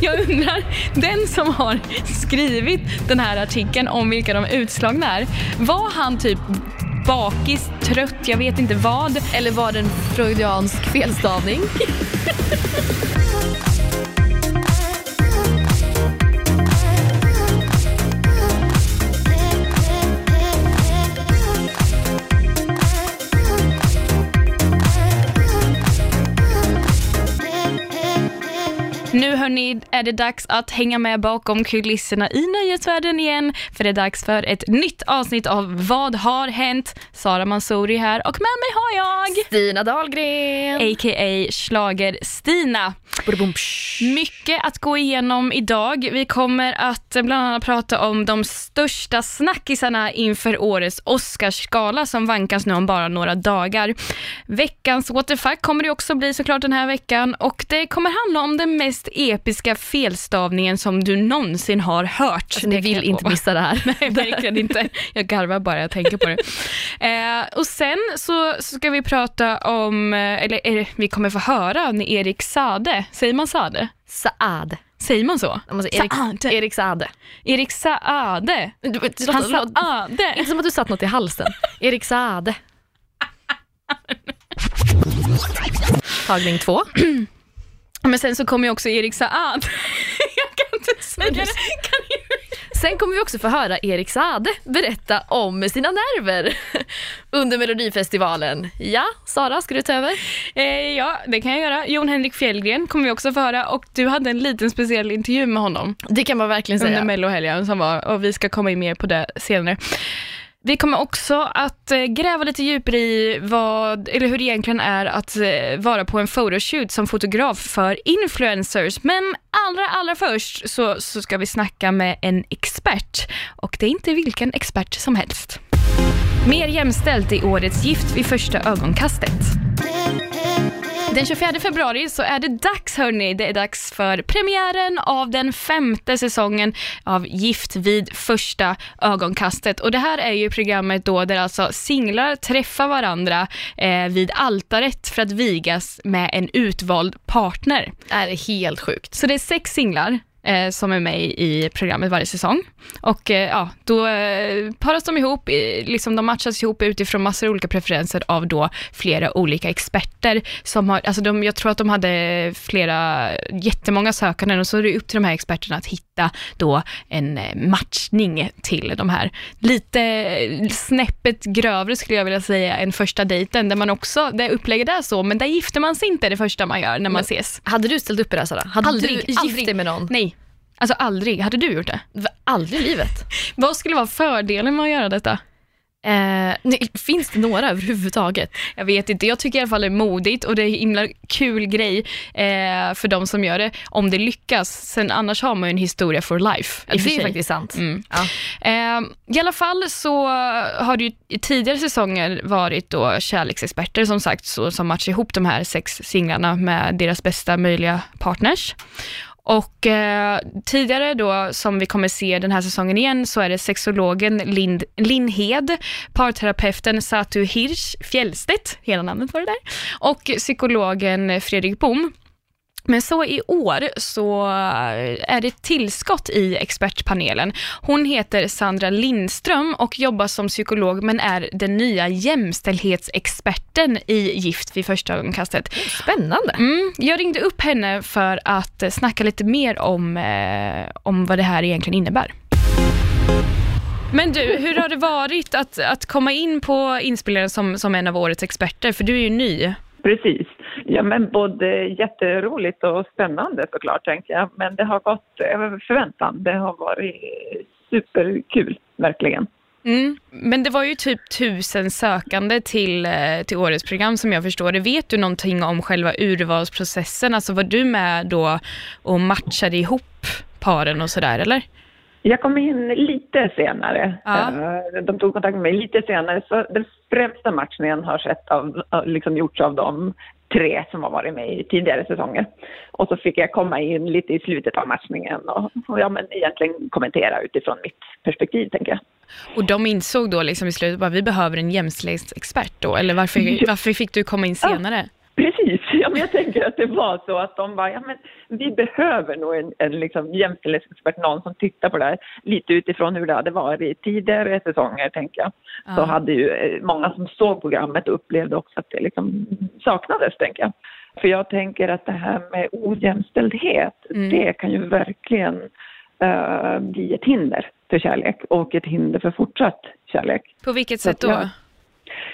Jag undrar, den som har skrivit den här artikeln om vilka de utslagna är, var han typ bakis, trött, jag vet inte vad, eller var det en freudiansk felstavning? Nu hörni, är det dags att hänga med bakom kulisserna i nöjesvärlden igen. För det är dags för ett nytt avsnitt av Vad har hänt? Sara Mansouri här, och med mig har jag Stina Dahlgren, a.k.a. Schlager Stina. Mycket att gå igenom idag. Vi kommer att bland annat prata om de största snackisarna inför årets Oscarsgala som vankas nu om bara några dagar. Veckans What the Fuck kommer det också bli såklart den här veckan. Och det kommer handla om den mest episka felstavningen som du någonsin har hört. Alltså, ni vill inte missa det här. Nej, verkligen inte. Jag garvar bara jag tänker på det. Och sen så ska vi prata om, eller vi kommer få höra om Erik Saade. Säger man Saade? Saade. Säger man så? Erik Saade. Erik Saade. Han Saade. Inte som att du satt något i halsen. Erik Saade. Tagning 2. Men sen så kommer ju också Erik Saade. Jag kan inte säga det. Sen kommer vi också få höra Erik Saade berätta om sina nerver under Melodifestivalen. Ja, Sara, ska du ta över? Ja, det kan jag göra. Jon Henrik Fjällgren kommer vi också få höra, och du hade en liten speciell intervju med honom. Det kan man verkligen säga. Under Mellohelgen som var, och vi ska komma in mer på det senare. Vi kommer också att gräva lite djupare i vad, eller hur det egentligen är att vara på en photoshoot som fotograf för influencers. Men allra först så ska vi snacka med en expert. Och det är inte vilken expert som helst. Mer jämställt i årets Gift vid första ögonkastet. Den 24 februari så är det dags hörni, det är dags för premiären av den 5:e säsongen av Gift vid första ögonkastet. Och det här är ju programmet då där alltså singlar träffar varandra vid altaret för att vigas med en utvald partner. Det är helt sjukt. Så det är 6 singlar som är med i programmet varje säsong. Och ja, då paras de ihop, liksom de matchas ihop utifrån massor olika preferenser av då flera olika experter som har, alltså jag tror att de hade jättemånga sökanden, och så är det upp till de här experterna att hitta då en matchning till de här. Lite snäppet grövre skulle jag vilja säga än första dejten, där man också, det upplägget är så, men där gifter man sig inte det första man gör när man ses. Hade du ställt upp det här, Sara? Aldrig gift dig med någon? Nej. Alltså aldrig. Hade du gjort det? Aldrig i livet. Vad skulle vara fördelen med att göra detta? Finns det några överhuvudtaget? Jag vet inte. Jag tycker i alla fall det är modigt, och det är en himla kul grej för de som gör det, om det lyckas. Sen annars har man ju en historia for life. Ja, det är faktiskt sant. Mm. Ja. I alla fall så har det ju i tidigare säsonger varit då kärleksexperter som sagt, som matchar ihop de här 6 singlarna med deras bästa möjliga partners. Och tidigare då, som vi kommer se den här säsongen igen, så är det sexologen Lind Lindhed, parterapeuten Satu Hirsch Fjällstedt, hela namnet var det där, och psykologen Fredrik Bohm. Men så i år så är det ett tillskott i expertpanelen. Hon heter Sandra Lindström och jobbar som psykolog, men är den nya jämställdhetsexperten i Gift vid första ögonkastet. Spännande. Jag ringde upp henne för att snacka lite mer om vad det här egentligen innebär. Men du, hur har det varit att komma in på inspelningen som en av årets experter? För du är ju ny. Precis. Ja, men både jätteroligt och spännande såklart, tänker jag. Men det har gått över förväntan. Det har varit superkul, verkligen. Mm. Men det var ju typ 1000 sökande till årets program som jag förstår det. Vet du någonting om själva urvalsprocessen? Alltså var du med då och matchade ihop paren och sådär, eller? Jag kom in lite senare. Ja. De tog kontakt med mig lite senare. Så den främsta matchningen har skett liksom gjorts av de 3 som har varit med i tidigare säsonger. Och så fick jag komma in lite i slutet av matchningen och ja, men egentligen kommentera utifrån mitt perspektiv, tänker jag. Och de insåg då liksom i slutet att vi behöver en jämställdhetsexpert då? Eller varför fick du komma in senare? Ja. Precis, ja, men jag tänker att det var så att de bara, ja men vi behöver nog en liksom jämställdhetsexpert, någon som tittar på det här lite utifrån hur det hade varit tidigare säsonger, tänker jag. Mm. Så hade ju många som såg programmet upplevde också att det liksom saknades, tänker jag. För jag tänker att det här med ojämställdhet, det kan ju verkligen bli ett hinder för kärlek och ett hinder för fortsatt kärlek. På vilket sätt då?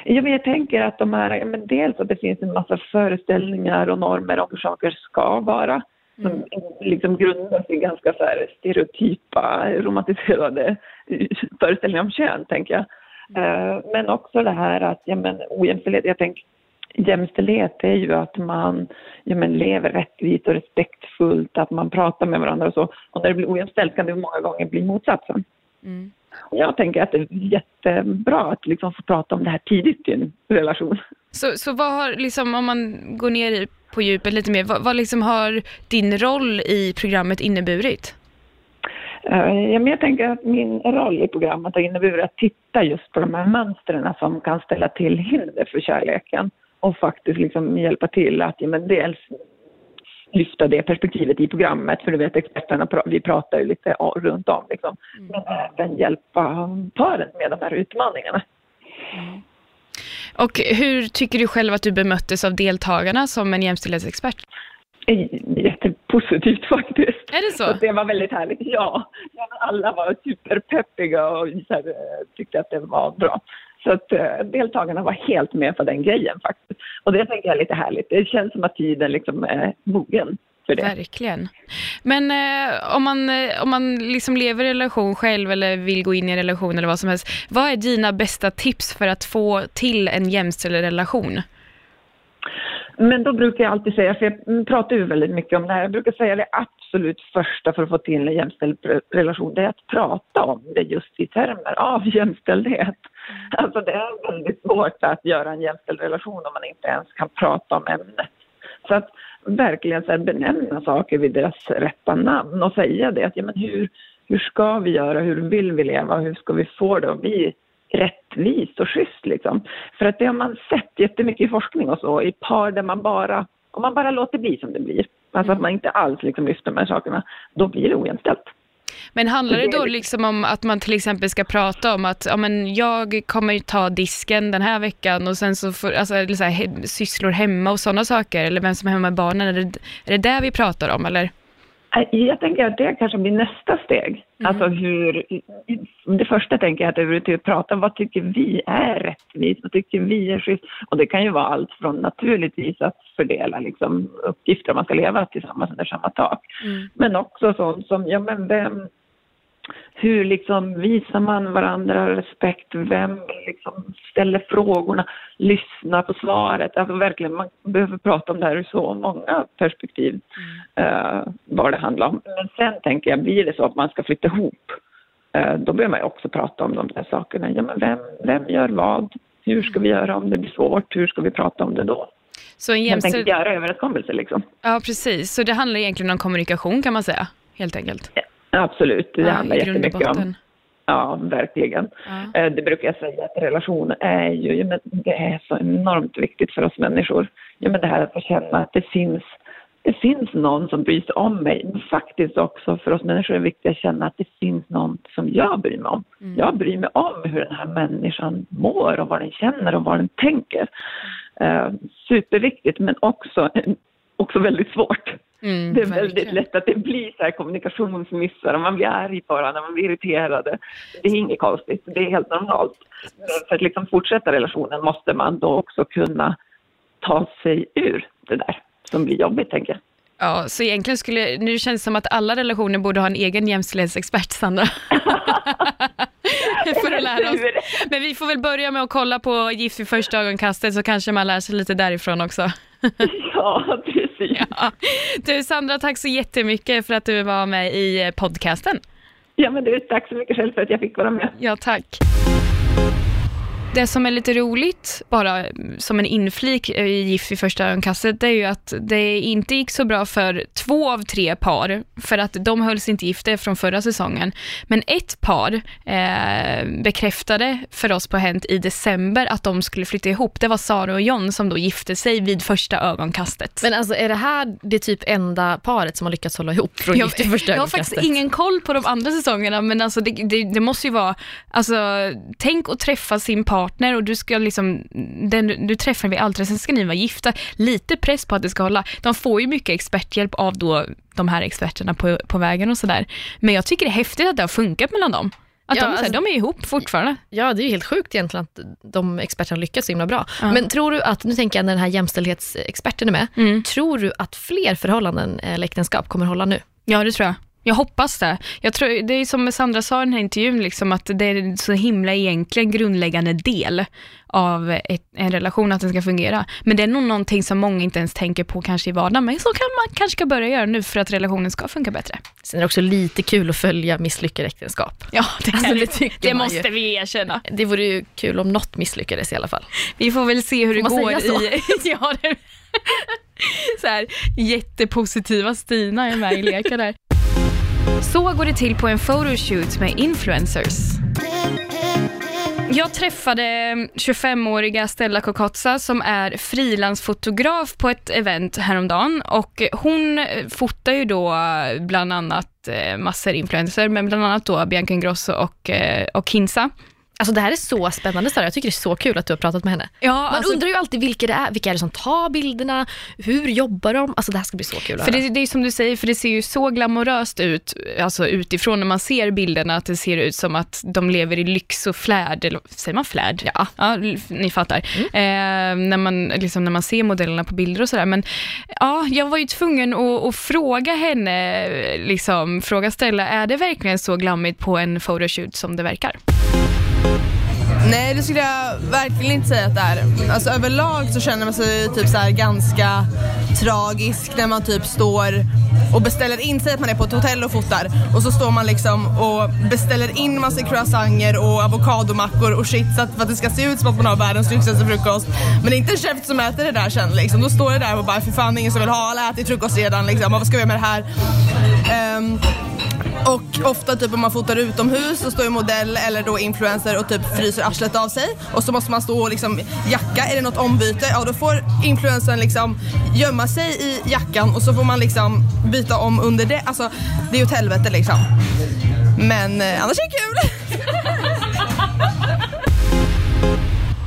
Ja, men jag tänker att de här, men dels att det finns en massa föreställningar och normer om hur saker ska vara, som liksom grundas i ganska så här stereotypa, romantiserade föreställningar om kön, tänker jag. Men också det här att, ja men ojämställdhet, jag tänker jämställdhet är ju att man, ja men, lever rättvist och respektfullt, att man pratar med varandra och så. Och när det blir ojämställt kan det många gånger bli motsatsen. Mm. Jag tänker att det är jättebra att liksom få prata om det här tidigt i en relation. Så vad har, liksom, om man går ner på djupet lite mer, vad liksom har din roll i programmet inneburit? Ja, men jag tänker att min roll i programmet har inneburit att titta just på de här mönstren som kan ställa till hinder för kärleken. Och faktiskt liksom hjälpa till att, ja, men dels lyfta det perspektivet i programmet, för du vet experterna, vi pratar ju lite runt om liksom, men även hjälpa paren med de här utmaningarna. Mm. Och hur tycker du själv att du bemöttes av deltagarna som en jämställdhetsexpert? Jättepositivt faktiskt. Är det så? Det var väldigt härligt, ja. Alla var superpeppiga och tyckte att det var bra. Så att deltagarna var helt med på den grejen faktiskt. Och det tänker jag är lite härligt. Det känns som att tiden liksom är mogen för det. Verkligen. Men om man liksom lever i relation själv eller vill gå in i en relation eller vad som helst. Vad är dina bästa tips för att få till en jämställd relation? Men då brukar jag alltid säga, för jag pratar ju väldigt mycket om det här. Jag brukar säga att det absolut första för att få till en jämställd relation, det är att prata om det just i termer av jämställdhet. Alltså det är väldigt svårt att göra en jämställd relation om man inte ens kan prata om ämnet. Så att verkligen så här benämna saker vid deras rätta namn och säga det. Att, ja, men hur ska vi göra, hur vill vi leva, hur ska vi få det att bli rättvist och schysst liksom. För att det har man sett jättemycket i forskning och så, i par där om man bara låter bli som det blir. Alltså att man inte alls liksom lyfter med sakerna, då blir det ojämställt. Men handlar det då liksom om att man till exempel ska prata om att, ja, men jag kommer ju ta disken den här veckan och sen så får, alltså, eller så här, sysslor hemma och sådana saker, eller vem som är hemma med barnen, är det där vi pratar om eller? Jag tänker att det kanske blir nästa steg. Alltså det första tänker jag att överhuvudtaget prata om, vad tycker vi är rättvist, vad tycker vi är schysst. Och det kan ju vara allt från naturligtvis att fördela liksom uppgifter om man ska leva tillsammans under samma tak. Mm. Men också sånt som, ja men hur liksom visar man varandra respekt, vem liksom ställer frågorna, lyssnar på svaret. Alltså verkligen, man behöver prata om det här ur så många perspektiv, vad det handlar om. Men sen tänker jag, blir det så att man ska flytta ihop, då behöver man också prata om de där sakerna. Ja, men vem gör vad? Hur ska vi göra om det blir svårt? Hur ska vi prata om det då? Så en jämställd... göra överenskommelser liksom. Ja, precis. Så det handlar egentligen om kommunikation kan man säga, helt enkelt. Ja. Absolut, det handlar jättemycket om. Ja, verkligen. Ja. Det brukar jag säga att relation är ju, men det är så enormt viktigt för oss människor. Ja, men det här att få känna att det finns någon som bryr sig om mig. Men faktiskt också för oss människor är det viktigt att känna att det finns någon som jag bryr mig om. Mm. Jag bryr mig om hur den här människan mår och vad den känner och vad den tänker. Superviktigt, men också väldigt svårt. Mm, det är väldigt lätt att det blir så här kommunikationsmissar och man blir arg på varandra, man blir irriterade. Det är inget konstigt, det är helt normalt. För att liksom fortsätta relationen måste man då också kunna ta sig ur det där som blir jobbigt, tänker jag. Ja, så egentligen nu känns det som att alla relationer borde ha en egen jämställdhetsexpert, Sandra. För att lära oss. Men vi får väl börja med att kolla på Gift vid första ögonkastet, så kanske man lär sig lite därifrån också. Ja, precis. Ja. Du Sandra, tack så jättemycket för att du var med i podcasten. Ja, men du, tack så mycket själv för att jag fick vara med. Ja, tack. Det som är lite roligt, bara som en inflik i Gift vid första ögonkastet, det är ju att det inte gick så bra för 2 av 3 par, för att de hölls inte gifta från förra säsongen. Men ett par bekräftade för oss på Hänt i december att de skulle flytta ihop. Det var Sara och Jon som då gifte sig vid första ögonkastet. Men alltså, är det här det typ enda paret som har lyckats hålla ihop från Gift vid första ögonkastet? Jag har faktiskt ingen koll på de andra säsongerna, men alltså det måste ju vara, alltså, tänk att träffa sin partner och du ska liksom, den du träffar vid allt, sen ska ni vara gifta. Lite press på att det ska hålla. De får ju mycket experthjälp av då de här experterna på vägen och sådär. Men jag tycker det är häftigt att det har funkat mellan dem. Att ja, de är ihop fortfarande. Ja, det är ju helt sjukt egentligen att de experterna lyckas så himla bra. Ja. Men tror du att, nu tänker jag när den här jämställdhetsexperten är med, tror du att fler förhållanden eller äktenskap kommer hålla nu? Ja, det tror jag. Jag hoppas det. Jag tror, det är som Sandra sa i den här intervjun, liksom, att det är så himla egentligen grundläggande del av en relation att den ska fungera. Men det är nog någonting som många inte ens tänker på kanske i vardagen, men så kan man kanske börja göra nu för att relationen ska funka bättre. Sen är det också lite kul att följa misslyckade äktenskap. Ja, det måste vi erkänna. Det vore ju kul om något misslyckades i alla fall. Vi får väl se hur det går i... Ja, det... så här, jättepositiva Stina är med i leken där. Så går det till på en photoshoot med influencers. Jag träffade 25-åriga Stella Cocozza som är frilansfotograf på ett event häromdagen, och hon fotar ju då bland annat massor influencers, men bland annat då Bianca Ingrosso och Kinsa. Alltså det här är så spännande, Sara. Jag tycker det är så kul att du har pratat med henne. Ja, man undrar ju alltid vilka är det som tar bilderna, hur jobbar de? Alltså det här ska bli så kul. För det är som du säger, för det ser ju så glamoröst ut, alltså utifrån när man ser bilderna, att det ser ut som att de lever i lyx och flärd, eller säger man flärd? Ja ni fattar. När man ser modellerna på bilder och sådär. Men ja, jag var ju tvungen att fråga henne, liksom, fråga Stella, är det verkligen så glammigt på en photoshoot som det verkar? Nej, det skulle jag verkligen inte säga att det är. Alltså överlag så känner man sig typ så här ganska tragisk när man typ står och beställer in sig, att man är på ett hotell och fotar, och så står man liksom och beställer in massa croissanter och avokadomackor och shit, så att för att det ska se ut som att man har världens lyxigaste frukost, men det är inte en chef som äter det där sen liksom. Då står det där och bara, för fan, ingen som vill ha, alla ätit frukost redan liksom, vad ska vi göra med det här? Och ofta typ om man fotar utomhus så står ju modell eller då influencer och typ fryser arslet av sig, och så måste man stå och liksom jacka, är det något ombyte? Ja, då får influencern liksom gömma sig i jackan och så får man liksom byta om under det. Alltså det är ju ett helvete liksom. Men annars är det kul.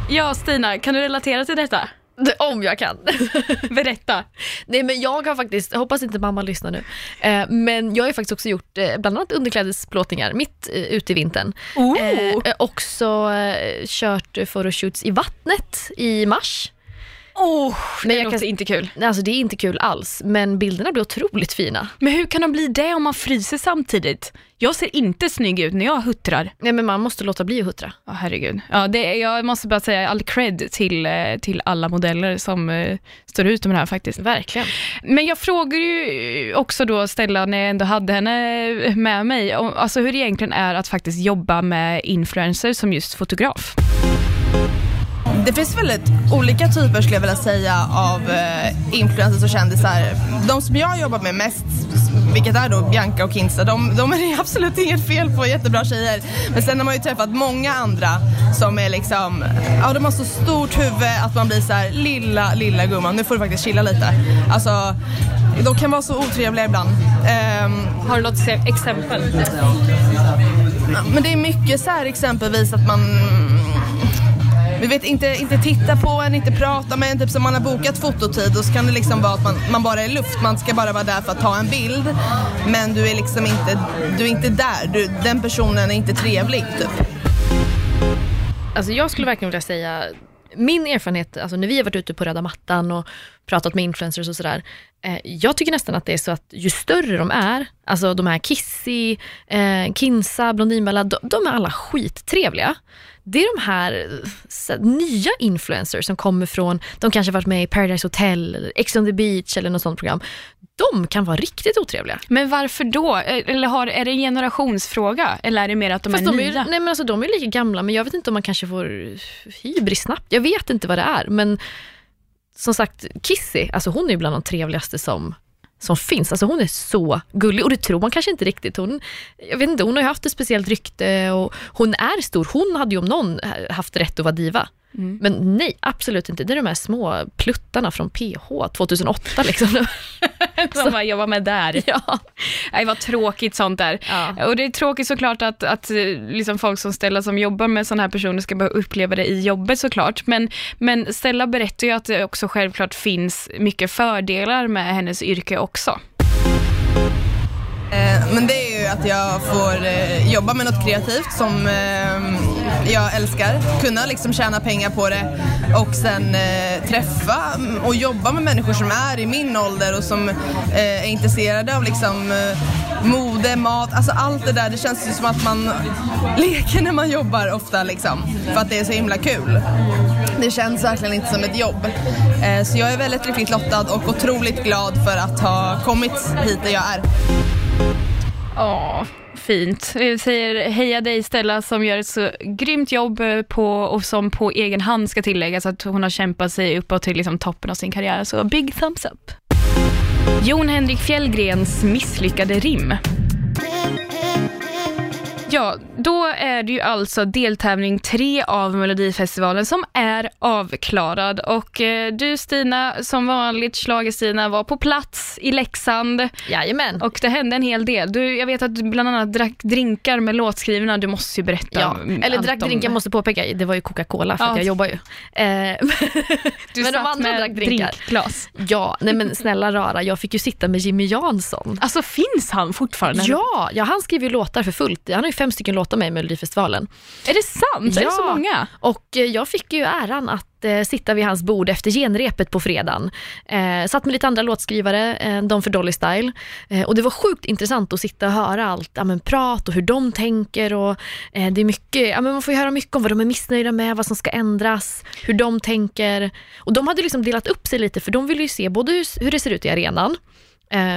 Ja, Stina, kan du relatera till detta? Om jag kan. Berätta. Nej, men jag har faktiskt, jag hoppas inte mamma lyssnar nu, men jag har faktiskt också gjort bland annat underklädesplåtningar mitt ute i vintern. Också kört photoshoots i vattnet i mars. Det låter inte kul. Alltså det är inte kul alls, men bilderna blir otroligt fina. Men hur kan de bli det om man fryser samtidigt? Jag ser inte snygg ut när jag huttrar. Nej, men man måste låta bli att huttra. Ja, herregud. Ja, jag måste bara säga all cred till alla modeller som står ut med det här faktiskt. Verkligen. Men jag frågar ju också då Stella, när jag ändå hade henne med mig, alltså hur det egentligen är att faktiskt jobba med influencers som just fotograf. Det finns väldigt olika typer, skulle jag vilja säga, av influencers och kändisar. De som jag jobbar med mest, vilket är då Bianca och Kinsa, de är absolut inget fel på, jättebra tjejer. Men sen har man ju träffat många andra som är liksom, ja, de har så stort huvud att man blir så här, lilla gumman, nu får du faktiskt chilla lite. Alltså, de kan vara så otrevliga ibland. Har du något exempel? Men det är mycket så här, exempelvis att man... Vi vet inte titta på en, inte prata med en, typ som man har bokat fototid, och så kan det liksom vara att man bara är luft, man ska bara vara där för att ta en bild, men du är liksom inte, du är inte där, den personen är inte trevlig typ. Alltså jag skulle verkligen vilja säga, min erfarenhet, alltså när vi har varit ute på röda mattan och pratat med influencers och sådär, jag tycker nästan att det är så att ju större de är, alltså de här Kissy, Kinsa, Blondin Mella, de är alla skittrevliga. Det är de här nya influencers som kommer från, de kanske varit med i Paradise Hotel eller Ex on the Beach eller något sånt program. de kan vara riktigt otrevliga. Men varför då? Eller är det en generationsfråga? Eller är det mer att de är nya? Nej, men alltså, de är lika gamla, men jag vet inte om man kanske får hybris snabbt. Jag vet inte vad det är, men som sagt, Kissy, alltså hon är ju bland de trevligaste som finns. Alltså hon är så gullig, och det tror man kanske inte riktigt. Jag vet inte, hon har ju haft ett speciellt rykte och hon är stor. Hon hade ju om någon haft rätt att vara diva. Mm. Men nej, absolut inte. Det är de här små pluttarna från PH 2008 liksom. Som bara, jag var med där. Ja. Nej, vad tråkigt sånt där. Ja. Och det är tråkigt såklart att liksom folk som Stella, som jobbar med sådana här personer, ska behöva uppleva det i jobbet såklart. Men Stella berättar ju att det också självklart finns mycket fördelar med hennes yrke också. Men det är ju att jag får jobba med något kreativt som jag älskar. Kunna liksom tjäna pengar på det. Och sen träffa och jobba med människor som är i min ålder och som är intresserade av liksom mode, mat, alltså allt det där. Det känns ju som att man leker när man jobbar ofta liksom. För att det är så himla kul. Det känns verkligen inte som ett jobb. Så jag är väldigt riktigt lottad och otroligt glad för att ha kommit hit där jag är. Ja, fint. Vi säger heja dig Stella, som gör ett så grymt jobb och som på egen hand ska tilläggas att hon har kämpat sig uppåt till liksom toppen av sin karriär. Så big thumbs up. Jon Henrik Fjällgrens misslyckade rim. Ja, då är det ju alltså deltävling 3 av Melodifestivalen som är avklarad. Och du Stina, som vanligt Schlager Stina, var på plats i Leksand. Jajamän. Och det hände en hel del. Jag vet att du bland annat drack drinkar med låtskrivarna. Du måste ju berätta. Ja, eller drack drinkar, måste påpeka. Det var ju Coca-Cola för att jag jobbar ju. Du men satt med drack drinkglas. Ja, nej men snälla rara. Jag fick ju sitta med Jimmy Jansson. Alltså finns han fortfarande? Ja, han skriver ju låtar för fullt. Han har ju 5 stycken låtar med i Melodifestivalen. Är det sant? Ja. Är det så många? Och jag fick ju äran att sitta vid hans bord efter genrepet på fredagen. Satt med lite andra låtskrivare, de för Dolly Style. Och det var sjukt intressant att sitta och höra allt. Ja, men prat och hur de tänker. Och, det är mycket, ja, men man får ju höra mycket om vad de är missnöjda med, vad som ska ändras, hur de tänker. Och de hade liksom delat upp sig lite, för de ville ju se både hur det ser ut i arenan,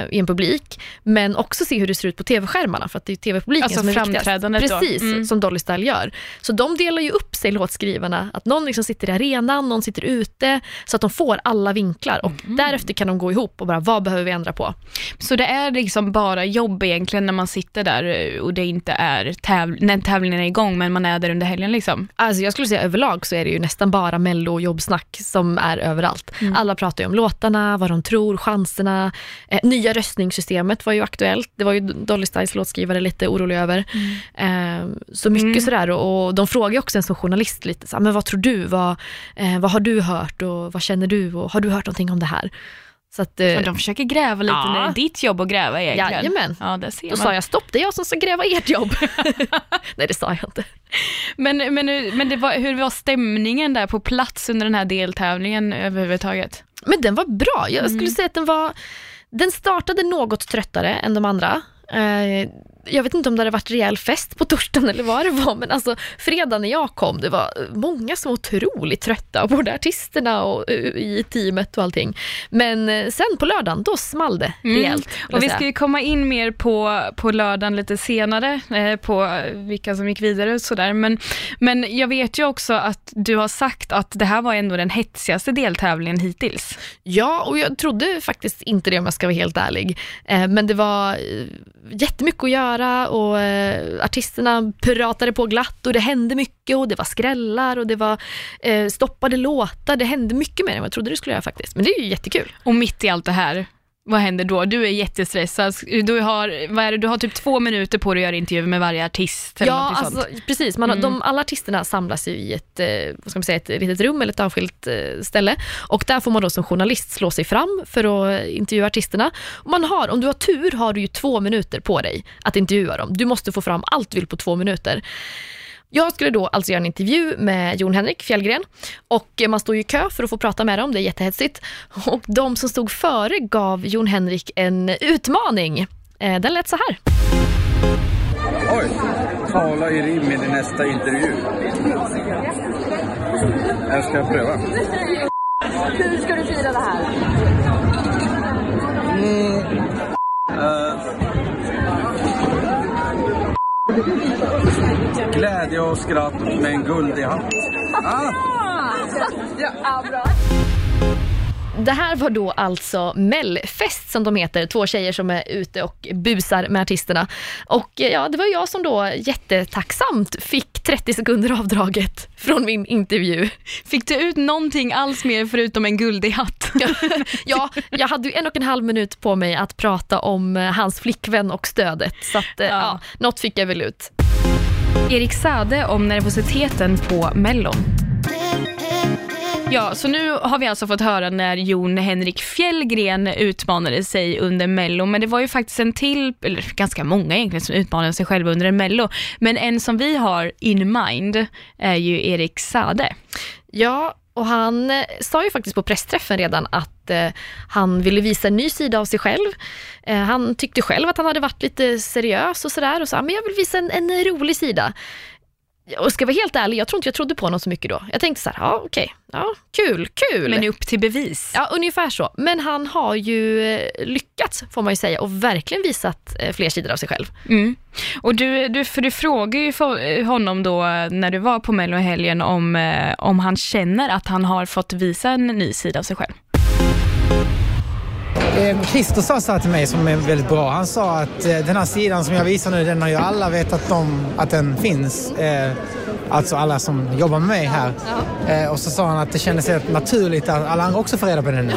i en publik, men också se hur det ser ut på tv-skärmarna, för att det är tv-publiken alltså som är framträdandet viktigast. Precis, som Dolly Style gör. Så de delar ju upp sig, låtskrivarna, att någon liksom sitter i arenan, någon sitter ute, så att de får alla vinklar, och därefter kan de gå ihop och bara, vad behöver vi ändra på? Så det är liksom bara jobb egentligen när man sitter där, och det inte är när tävlingen är igång, men man är där under helgen liksom. Alltså jag skulle säga överlag så är det ju nästan bara mello- och jobbsnack som är överallt. Alla pratar ju om låtarna, vad de tror, chanserna, nya röstningssystemet var ju aktuellt. Det var ju Dolly Styles låtskrivare lite orolig över. Så mycket sådär. Och de frågar också en som journalist lite. Så, men vad tror du? Vad har du hört? Och vad känner du? Och har du hört någonting om det här? Så att, de försöker gräva lite när det är ditt jobb att gräva egentligen. Jajamän. Ja, det ser man. Då sa jag, stopp, det är jag som ska gräva ert jobb. Nej, det sa jag inte. Men hur var stämningen där på plats under den här deltävlingen överhuvudtaget? Men den var bra. Jag skulle säga att den startade något tröttare än de andra. Jag vet inte om det hade varit rejäl fest på torsdagen eller vad det var, men alltså fredagen när jag kom, det var många som var otroligt trötta, både artisterna och i teamet och allting. Men sen på lördagen, då small det rejält. Och vi ska ju komma in mer på lördagen lite senare, på vilka som gick vidare och sådär. Men jag vet ju också att du har sagt att det här var ändå den hetsigaste deltävlingen hittills. Ja, och jag trodde faktiskt inte det, om jag ska vara helt ärlig. Men det var jättemycket att göra, och artisterna pratade på glatt, och det hände mycket, och det var skrällar, och det var stoppade låtar. Det hände mycket mer än jag trodde det skulle göra faktiskt, men det är ju jättekul. Och mitt i allt det här, vad händer då? Du är jättestressad. Du har typ 2 minuter på dig att göra intervjuer med varje artist. Eller något alltså, sånt. Precis. Alla artisterna samlas ju i ett litet rum eller ett avskilt ställe. Och där får man då som journalist slå sig fram för att intervjua artisterna. Om du har tur har du ju 2 minuter på dig att intervjua dem. Du måste få fram allt du vill på 2 minuter. Jag skulle då alltså göra en intervju med Jon Henrik Fjällgren, och man står ju i kö för att få prata med dem, det är jättehetsigt. Och de som stod före gav Jon Henrik en utmaning. Den lät så här. Oj, tala i rim i din nästa intervju. Jag ska pröva. Hur ska du fira det här? Glädje och skratt med en guld i hand. Ah. Ja, bra. Det här var då alltså Mellfest som de heter, två tjejer som är ute och busar med artisterna. Och ja, det var jag som då jättetacksamt fick 30 sekunder avdraget från min intervju. Fick du ut någonting alls mer förutom en guldig hatt? Ja, jag hade ju 1,5 minut på mig att prata om hans flickvän och stödet. Så att, ja, något fick jag väl ut. Erik Saade om nervositeten på Mellon. Ja, så nu har vi alltså fått höra när Jon Henrik Fjällgren utmanade sig under Mello. Men det var ju faktiskt en till, eller ganska många egentligen, som utmanade sig själva under en Mello. Men en som vi har in mind är ju Erik Saade. Ja, och han sa ju faktiskt på pressträffen redan att han ville visa en ny sida av sig själv. Han tyckte själv att han hade varit lite seriös och sådär. Och sa, men jag vill visa en rolig sida. Och ska vara helt ärlig, jag tror inte jag trodde på något så mycket då. Jag tänkte så här, ja okej, ja, kul. Men upp till bevis. Ja, ungefär så. Men han har ju lyckats, får man ju säga, och verkligen visat fler sidor av sig själv. Mm. Och du frågar ju för honom då när du var på Mellohelgen om han känner att han har fått visa en ny sida av sig själv. Kristersson sa till mig som är väldigt bra. Han sa att den här sidan som jag visar nu, den har ju alla vetat om att den finns. Alltså alla som jobbar med mig här. Och så sa han att det kändes helt naturligt att alla andra också får reda på den nu.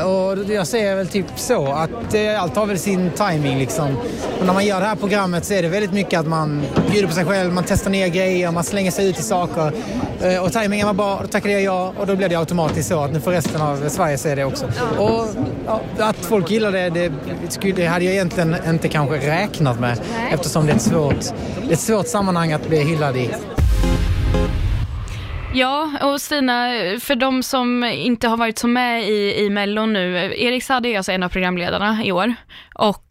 Och jag säger väl typ så att allt har väl sin timing liksom. Och när man gör det här programmet så är det väldigt mycket att man bjuder på sig själv, man testar nya grejer, man slänger sig ut i saker. Och tajmingen var bra, då tackade jag och då blev det automatiskt så att nu får resten av Sverige se det också. Och ja, att folk gillar det hade jag egentligen inte kanske räknat med. Eftersom det är ett svårt sammanhang att bli hyllad i. Ja, och Stina, för de som inte har varit så med i Mellon nu, Erik Saade är alltså en av programledarna i år. Och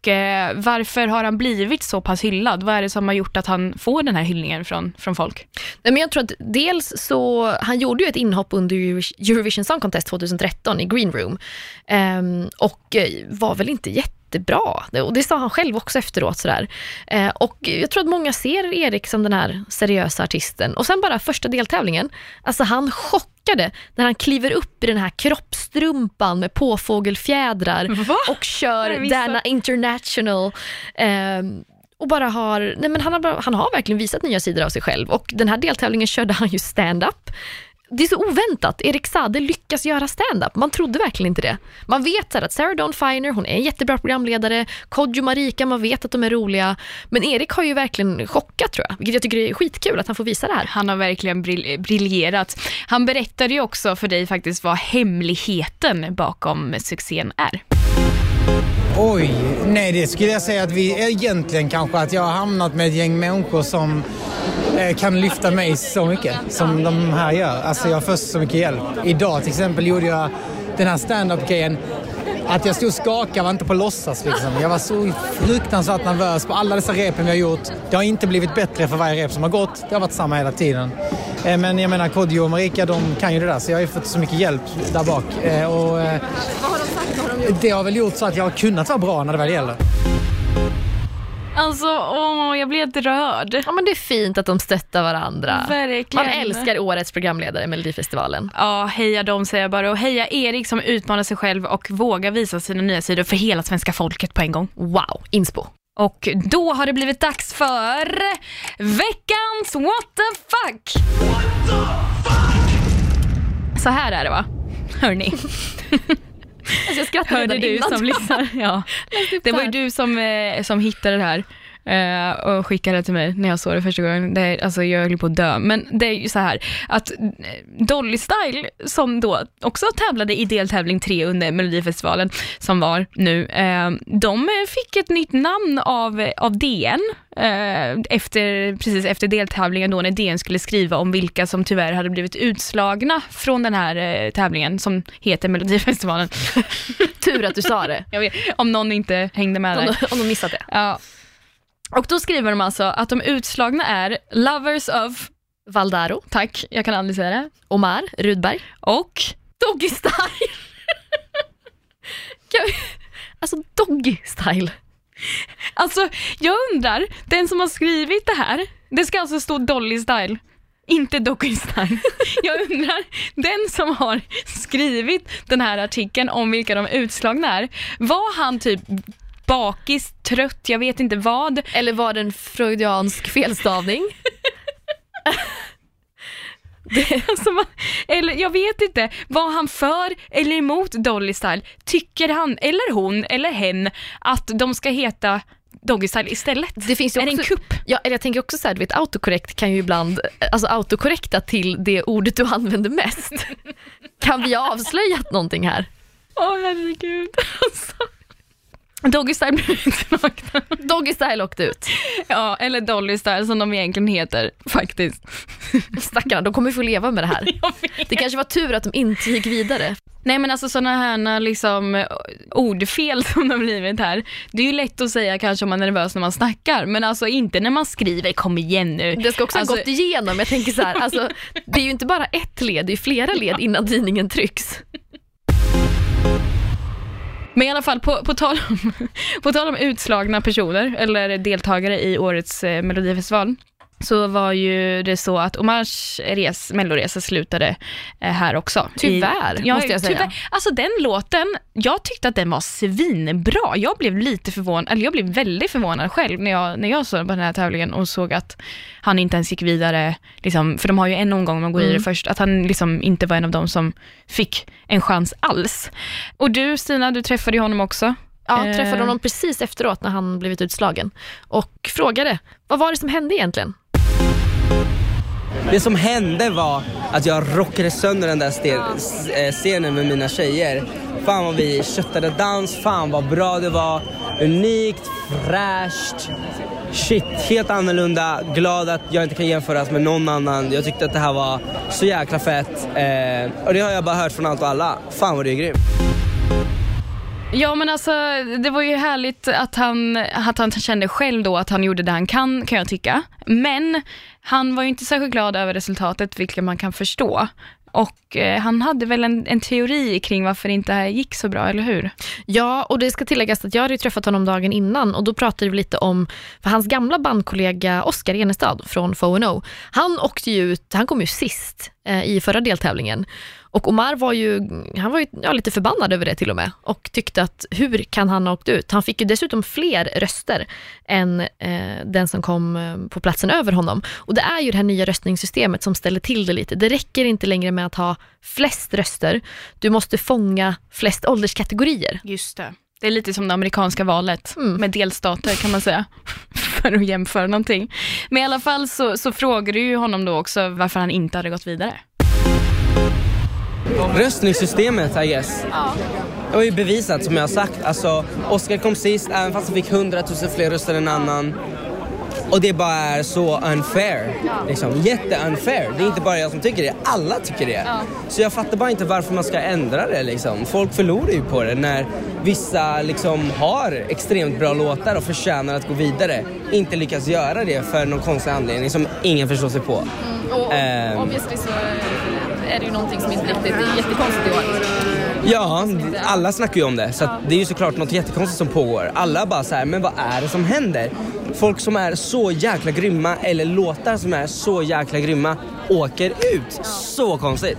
varför har han blivit så pass hyllad? Vad är det som har gjort att han får den här hyllningen från folk? Nej, men jag tror att dels så, han gjorde ju ett inhopp under Eurovision Song Contest 2013 i Green Room. Och var väl inte jättebra. Och det sa han själv också efteråt sådär. Och jag tror att många ser Erik som den här seriösa artisten. Och sen bara första deltävlingen, alltså han chockade när han kliver upp i den här kroppstrumpan med påfågelfjädrar. Va? Och kör Dana International och bara har, nej men han har verkligen visat nya sidor av sig själv. Och den här deltävlingen körde han ju stand-up. Det är så oväntat. Erik Saade lyckas göra stand-up. Man trodde verkligen inte det. Man vet att Sarah Dawn Finer, hon är en jättebra programledare. Kodjo Marika, man vet att de är roliga. Men Erik har ju verkligen chockat, tror jag. Vilket jag tycker är skitkul att han får visa det här. Han har verkligen briljerat. Han berättade ju också för dig faktiskt vad hemligheten bakom succén är. Oj, nej det skulle jag säga att vi egentligen kanske att jag har hamnat med ett gäng människor som kan lyfta mig så mycket som de här gör. Alltså jag har först så mycket hjälp. Idag till exempel gjorde jag den här stand-up-grejen. Att jag stod och skakade var inte på låtsas liksom. Jag var så fruktansvärt nervös på alla dessa repen jag har gjort. Det har inte blivit bättre för varje rep som har gått. Det har varit samma hela tiden. Men jag menar, Kodjo och Marika, de kan ju det där. Så jag har ju fått så mycket hjälp där bak. Och det har väl gjort så att jag har kunnat vara bra när det väl gäller. Alltså, jag blev helt rörd. Ja, men det är fint att de stöttar varandra. Verkligen. Man älskar årets programledare i Melodifestivalen. Ja, heja dem säger jag bara. Och heja Erik som utmanar sig själv och vågar visa sina nya sidor för hela svenska folket på en gång. Wow, inspo. Och då har det blivit dags för veckans What the Fuck! What the fuck? Så här är det, va? Hörrni. Alltså jag skrattade. Hörde du innan som lyssnar? Ja. Det var ju du som hittade det här och skickade det till mig när jag såg det första gången. Alltså jag höll på att dö. Men det är ju så här att Dolly Style, som då också tävlade i deltävling 3 under Melodifestivalen som var nu, de fick ett nytt namn av DN precis efter deltävlingen då, när DN skulle skriva om vilka som tyvärr hade blivit utslagna från den här tävlingen som heter Melodifestivalen. Tur att du sa det. Jag vet, om någon inte hängde med där. Om de missat det. Ja. Och då skriver de alltså att de utslagna är Lovers of Valdaro. Tack, jag kan aldrig säga det. Omar Rudberg. Och Doggy Style. Alltså Doggy Style. Alltså jag undrar, den som har skrivit det här, det ska alltså stå Dolly Style, inte Doggy Style. Jag undrar, den som har skrivit den här artikeln om vilka de utslagna är, var han typ bakis, trött, jag vet inte vad. Eller var det en freudiansk felstavning? Det, alltså, eller jag vet inte, var han för eller emot Dolly Style? Tycker han eller hon eller hen att de ska heta Doggy Style istället? Det finns ju också, är det en kupp? Ja, eller jag tänker också så här, du vet, autokorrekt kan ju ibland, alltså autokorrekta till det ordet du använder mest. Kan vi ha avslöjat någonting här? Åh herregud, alltså Doggy Style blev utslagna. Doggy Style åkte ut. Ja, eller Dolly Style som de egentligen heter faktiskt. Stackarna, de kommer ju få leva med det här. Det kanske var tur att de inte gick vidare. Nej men alltså sådana här liksom ordfel som de har blivit här. Det är ju lätt att säga kanske om man är nervös när man snackar. Men alltså inte när man skriver, kom igen nu. Det ska också alltså ha gått igenom, jag tänker så här. Alltså, det är ju inte bara ett led, det är flera led innan tidningen trycks. Men i alla fall, på tal om utslagna personer eller deltagare i årets Melodifestival, så var ju det så att Omars melloresa slutade här också. Tyvärr, måste jag säga. Tyvärr. Alltså den låten, jag tyckte att den var svinbra. Jag blev lite förvånad, eller jag blev väldigt förvånad själv när jag såg på den här tävlingen och såg att han inte ens gick vidare. Liksom, för de har ju en omgång man går i det först. Att han liksom inte var en av dem som fick en chans alls. Och du Stina, du träffade ju honom också. Ja, träffade honom precis efteråt när han blivit utslagen. Och frågade, vad var det som hände egentligen? Det som hände var att jag rockade sönder den där scenen med mina tjejer. Fan vad vi köttade dans, fan vad bra det var. Unikt, fräscht, shit, helt annorlunda. Glad att jag inte kan jämföras med någon annan. Jag tyckte att det här var så jäkla fett. Och det har jag bara hört från allt och alla. Fan vad det är grymt. Ja men alltså det var ju härligt att han kände själv då att han gjorde det han kan jag tycka. Men han var ju inte särskilt glad över resultatet, vilket man kan förstå. Och han hade väl en teori kring varför det inte här gick så bra, eller hur? Ja, och det ska tilläggas att jag hade ju träffat honom dagen innan. Och då pratade vi lite om för hans gamla bandkollega Oscar Enestad från 4NO. Han kom ju sist i förra deltävlingen. Och Omar var ju lite förbannad över det till och med. Och tyckte att hur kan han ha åkt ut? Han fick ju dessutom fler röster än den som kom på platsen över honom. Och det är ju det här nya röstningssystemet som ställer till det lite. Det räcker inte längre med att ha flest röster. Du måste fånga flest ålderskategorier. Just det. Det är lite som det amerikanska valet med delstater kan man säga, för att jämföra någonting. Men i alla fall så frågade ju honom då också varför han inte hade gått vidare. Röstningssystemet, I guess. Ja. Det var ju bevisat som jag har sagt. Alltså, Oscar kom sist även fast han fick 100 000 fler röster än annan. Och det bara är så unfair. Liksom. Jätteunfair. Det är inte bara jag som tycker det. Alla tycker det. Ja. Så jag fattar bara inte varför man ska ändra det. Liksom. Folk förlorar ju på det när vissa liksom, har extremt bra låtar och förtjänar att gå vidare. Inte lyckas göra det för någon konstig anledning som ingen förstår sig på. Mm. Och obviously så är det ju någonting som inte riktigt är jättekonstigt i år. Ja, alla snackar ju om det. Så att det är ju såklart något jättekonstigt som pågår. Alla bara så här, men vad är det som händer? Folk som är så jäkla grymma, eller låtar som är så jäkla grymma, åker ut. Så konstigt.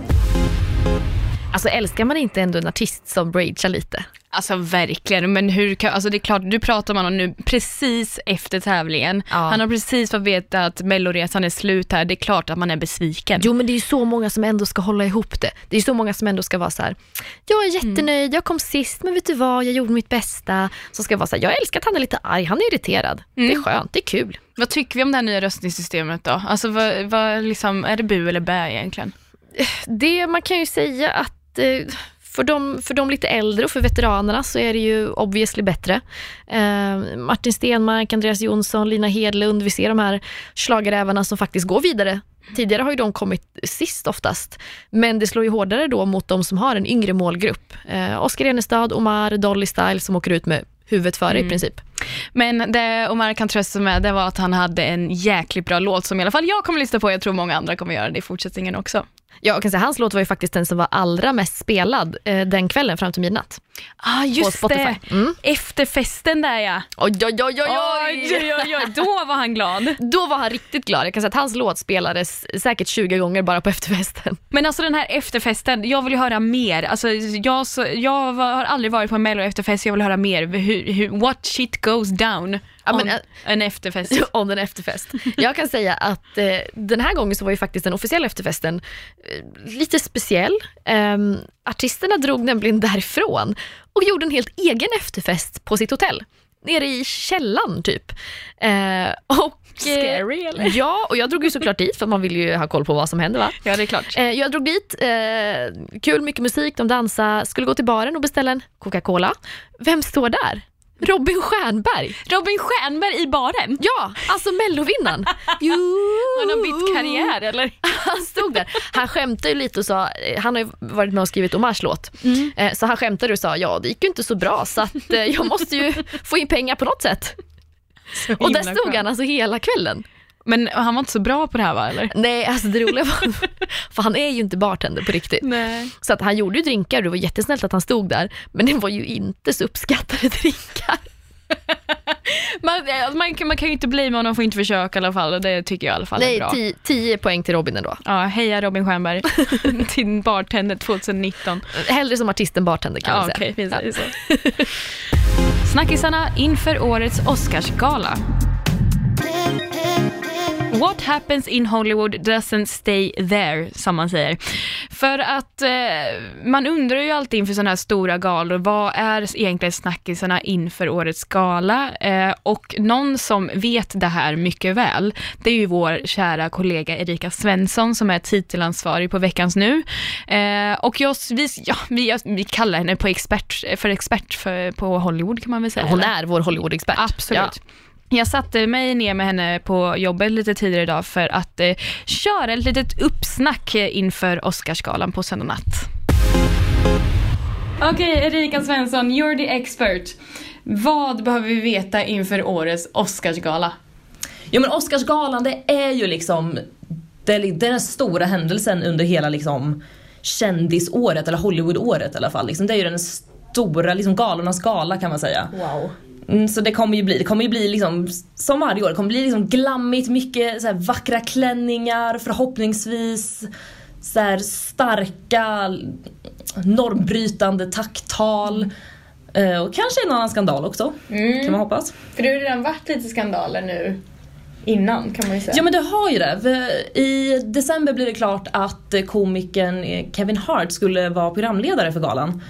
Alltså älskar man inte ändå en artist som ragear lite? Alltså verkligen, men hur kan, alltså det är klart, du pratar om honom nu precis efter tävlingen. Ja. Han har precis fått veta att melloresan är slut här, det är klart att man är besviken. Jo men det är ju så många som ändå ska hålla ihop det. Det är ju så många som ändå ska vara så här: jag är jättenöjd, jag kom sist, men vet du vad, jag gjorde mitt bästa. Så ska vara så här, jag älskar att han är lite arg, han är irriterad. Det är skönt, det är kul. Vad tycker vi om det här nya röstningssystemet då? Alltså vad liksom, är det bu eller bä egentligen? Det man kan ju säga att för de lite äldre och för veteranerna så är det ju obviously bättre. Martin Stenmark, Andreas Jonsson, Lina Hedlund, vi ser de här schlagerävarna som faktiskt går vidare. Tidigare har ju de kommit sist oftast, men det slår ju hårdare då mot de som har en yngre målgrupp. Oscar Enestad, Omar, Dolly Style som åker ut med huvudet före i princip. Men det Omar kan trösta med, det var att han hade en jäkligt bra låt som i alla fall jag kommer lyssna på. Jag tror många andra kommer göra det i fortsättningen också. Ja, och kanske hans låt var ju faktiskt den som var allra mest spelad den kvällen fram till midnatt. Ja, just det. Mm. Efter festen där, ja. Oj. Då var han glad. Då var han riktigt glad. Jag kan säga att hans låt spelades säkert 20 gånger bara på efterfesten. Men alltså den här efterfesten, jag vill ju höra mer. Alltså, jag har aldrig varit på en Mello efterfest, jag vill höra mer. What shit goes down? Ja, men, en efterfest. Om en efterfest. Jag kan säga att den här gången så var ju faktiskt den officiella efterfesten lite speciell. Artisterna drog nämligen därifrån och gjorde en helt egen efterfest på sitt hotell. Nere i källan typ. Scary, eller? Ja, och jag drog ju såklart dit för man vill ju ha koll på vad som händer, va? Ja, det är klart. Jag drog dit, kul, mycket musik, de dansade, skulle gå till baren och beställa en Coca-Cola. Vem står där? Robin Stjernberg. Robin Stjernberg i baren? Ja, alltså Mellovinnaren. Han har bytt karriär, eller? Han stod där. Han skämtade ju lite och sa, han har ju varit med och skrivit Omars låt. Mm. Så han skämtade och sa, ja det gick ju inte så bra så att jag måste ju få in pengar på något sätt. Och där stod han alltså hela kvällen. Men han var inte så bra på det här, va? Eller? Nej, alltså det roliga var... för han är ju inte bartender på riktigt. Nej. Så att han gjorde ju drinkar och det var jättesnällt att han stod där. Men det var ju inte så uppskattade drinkar. man kan ju inte bli med honom, får inte försöka i alla fall. Och det tycker jag i alla fall är bra. Nej, 10 poäng till Robin ändå. Ja, heja Robin Stjernberg till bartender 2019. Hellre som artist än bartender kan man säga. Okej, precis så. Snackisarna inför årets Oscarsgala. What happens in Hollywood doesn't stay there, som man säger. För att man undrar ju alltid inför sådana här stora galor, vad är egentligen snackisarna inför årets gala? Och någon som vet det här mycket väl, det är ju vår kära kollega Erika Svensson som är titelansvarig på Veckans Nu. Och vi kallar henne på expert på Hollywood kan man väl säga. Hon är vår Hollywood-expert. Absolut. Ja. Jag satte mig ner med henne på jobbet lite tidigare idag för att köra ett litet uppsnack inför Oscarsgalan på söndag natt. Okej, Erika Svensson, you're the expert. Vad behöver vi veta inför årets Oscarsgala? Jo, men Oscarsgalan, det är ju liksom den stora händelsen under hela liksom kändisåret eller Hollywoodåret i alla fall. Liksom, det är ju den stora liksom galornas gala kan man säga. Wow. Så det kommer ju bli liksom, som varje år, det kommer bli liksom glammigt, mycket så här vackra klänningar, förhoppningsvis så här starka normbrytande tacktal och kanske en annan skandal också, kan man hoppas. För det har redan varit lite skandaler nu innan kan man ju säga. Ja, men det har ju det. I december blir det klart att komikern Kevin Hart skulle vara programledare för galan.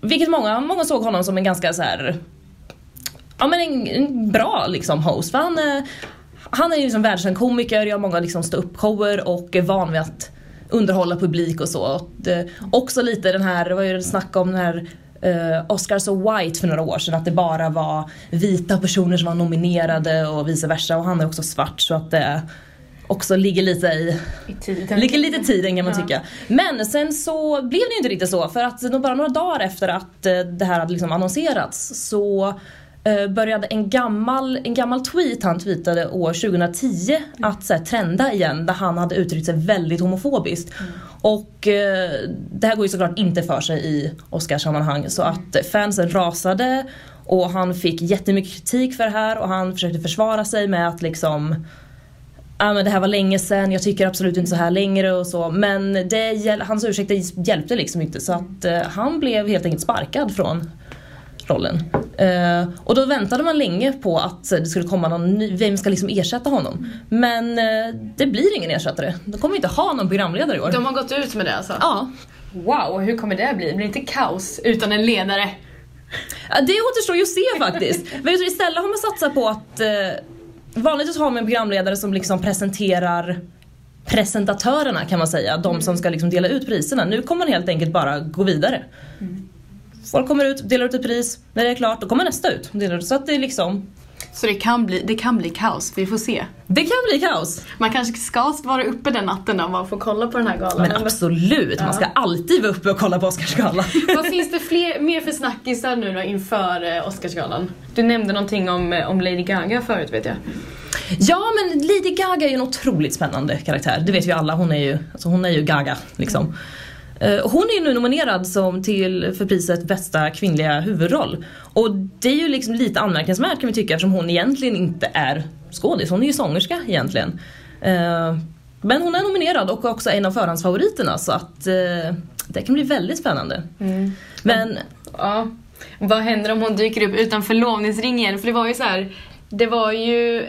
Vilket många såg honom som en ganska så här, ja men en bra liksom host. För han är ju liksom världskänd komiker, gör många liksom stå-upp-shower och är van vid att underhålla publik och så. Och också lite den här, det var ju en snack om den här Oscar so white för några år sedan, att det bara var vita personer som var nominerade och vice versa, och han är också svart så att det också ligger lite i tiden kan man tycka. Men sen så blev det ju inte riktigt så, för att bara några dagar efter att det här hade liksom annonserats så började en gammal tweet han tweetade år 2010 att så här trenda igen, där han hade uttryckt sig väldigt homofobiskt. Och det här går ju såklart inte för sig i Oscarsammanhang, så att fansen rasade och han fick jättemycket kritik för det här och han försökte försvara sig med att liksom, ja, men det här var länge sedan, jag tycker absolut inte så här längre och så. Men hans ursäkter hjälpte liksom inte, så att han blev helt enkelt sparkad från rollen. Och då väntade man länge på att det skulle komma någon ny, vem ska liksom ersätta honom. Men det blir ingen ersättare. De kommer inte ha någon programledare i år. De har gått ut med det alltså? Ja. Wow, hur kommer det bli? Blir det inte kaos utan en ledare? Det återstår ju att se faktiskt. Men istället har man satsat på att... vanligtvis har man en programledare som liksom presenterar presentatörerna kan man säga. De som ska liksom dela ut priserna. Nu kommer man helt enkelt bara gå vidare. Folk kommer ut, delar ut ett pris. När det är klart, då kommer nästa ut. Så att det är liksom... Så det kan bli kaos, vi får se. Det kan bli kaos. Man kanske ska vara uppe den natten om man får kolla på den här galan. Men absolut, ja. Man ska alltid vara uppe och kolla på Oscarsgalan. Vad finns det mer för snackisar nu då inför Oscarsgalan? Du nämnde någonting om Lady Gaga förut, vet jag. Ja, men Lady Gaga är ju en otroligt spännande karaktär. Det vet vi alla, hon är ju Gaga liksom. Hon är nu nominerad för priset bästa kvinnliga huvudroll. Och det är ju liksom lite anmärkningsvärt kan vi tycka, eftersom hon egentligen inte är skådis. Hon är ju sångerska egentligen. Men hon är nominerad och också en av förhandsfavoriterna. Så att det kan bli väldigt spännande. Mm. Men ja. Vad händer om hon dyker upp utan förlovningsringen? För det var ju så här. Det var ju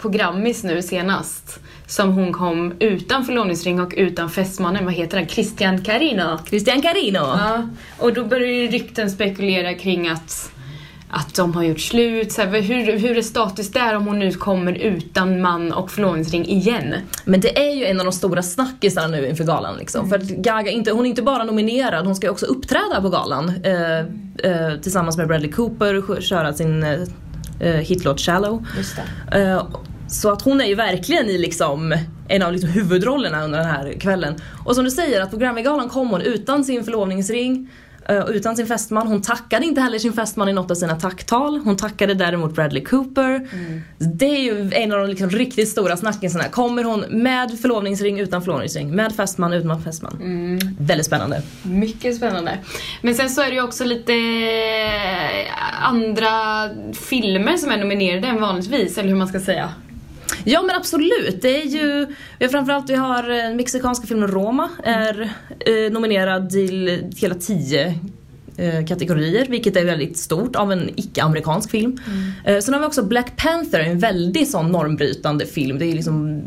på Grammys nu senast som hon kom utan förlovningsring och utan fästmannen, vad heter han? Christian Carino. Ja. Och då började ju rykten spekulera kring att de har gjort slut. Så här, hur är status där om hon nu kommer utan man och förlovningsring igen? Men det är ju en av de stora snackisarna nu inför galan. Liksom. Mm. För att Gaga, hon är inte bara nominerad, hon ska också uppträda på galan. Tillsammans med Bradley Cooper, köra sin hitlåt Shallow. Just det. Så att hon är ju verkligen i liksom en av liksom huvudrollerna under den här kvällen. Och som du säger, att på Grammy-galan kom hon utan sin förlovningsring, utan sin fästman. Hon tackade inte heller sin fästman i något av sina tacktal. Hon tackade däremot Bradley Cooper. Mm. Det är ju en av de liksom riktigt stora snackisarna. Kommer hon med förlovningsring, utan förlovningsring? Med fästman, utan fästman? Mm. Väldigt spännande. Mycket spännande. Men sen så är det ju också lite andra filmer som är nominerade än vanligtvis, eller hur man ska säga. Ja, men absolut. Det är ju framförallt vi har mexikanska filmen Roma är nominerad till hela 10 kategorier, vilket är väldigt stort av en icke-amerikansk film. Sen har vi också Black Panther, en väldigt sån normbrytande film. Det är liksom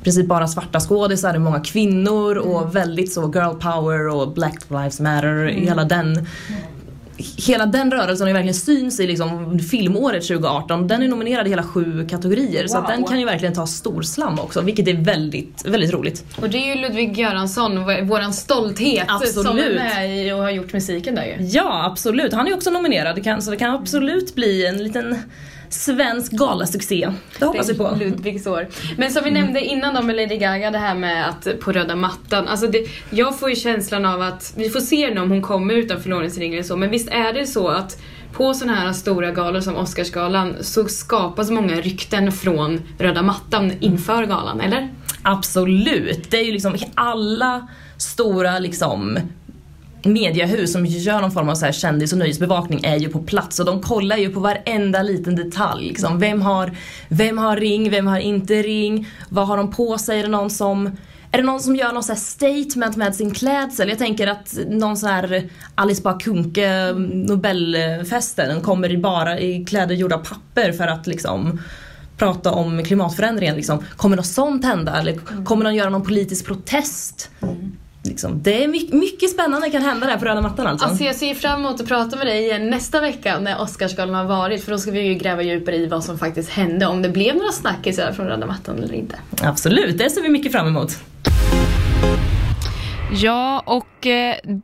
i princip bara svarta skådisar, det är många kvinnor och väldigt så girl power och Black Lives Matter, hela den rörelsen har verkligen syns i liksom filmåret 2018. Den är nominerad i hela 7 kategorier. Wow. Så att den kan ju verkligen ta stor slam också, vilket är väldigt, väldigt roligt. Och det är ju Ludvig Göransson, våran stolthet. Absolut. Som är med och har gjort musiken där ju. Ja, absolut. Han är ju också nominerad. Så det kan absolut bli en liten svensk galasuccé. Det hoppas vi på. Ludvigs år. Men som vi nämnde innan då med Lady Gaga, det här med att på röda mattan, alltså jag får ju känslan av att vi får se om hon kommer utan förlovningsring eller så, men visst är det så att på sådana här stora galor som Oscarsgalan så skapas många rykten från röda mattan inför galan, eller? Absolut. Det är ju liksom alla stora liksom mediehus som gör någon form av så här kändis- och nöjesbevakning är ju på plats. Och de kollar ju på varenda liten detalj. Liksom. Vem har ring? Vem har inte ring? Vad har de på sig? Är det någon som gör någon så här statement med sin klädsel? Jag tänker att någon så här Alice Bah Kuhnke Nobelfesten, den kommer bara i kläder gjorda papper för att liksom prata om klimatförändringen. Liksom. Kommer något sånt hända? Eller kommer någon göra någon politisk protest? Liksom. Det är mycket spännande kan hända där på röda mattan alltså. Jag ser fram emot att prata med dig igen nästa vecka när Oscarsgalan har varit, för då ska vi ju gräva djupare i vad som faktiskt hände, om det blev några snackisar från röda mattan eller inte. Absolut, det ser vi mycket fram emot. Ja, och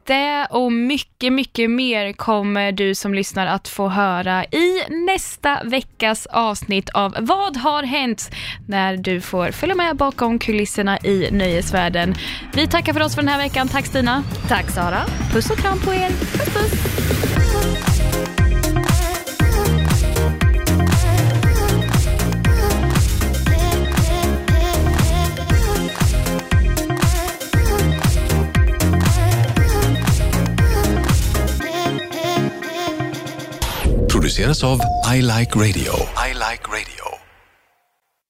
det och mycket, mycket mer kommer du som lyssnar att få höra i nästa veckas avsnitt av Vad har hänt? När du får följa med bakom kulisserna i nöjesvärlden. Vi tackar för oss för den här veckan. Tack Stina. Tack Sara. Puss och kram på er. Puss, puss. Produceras av I Like Radio. I Like Radio.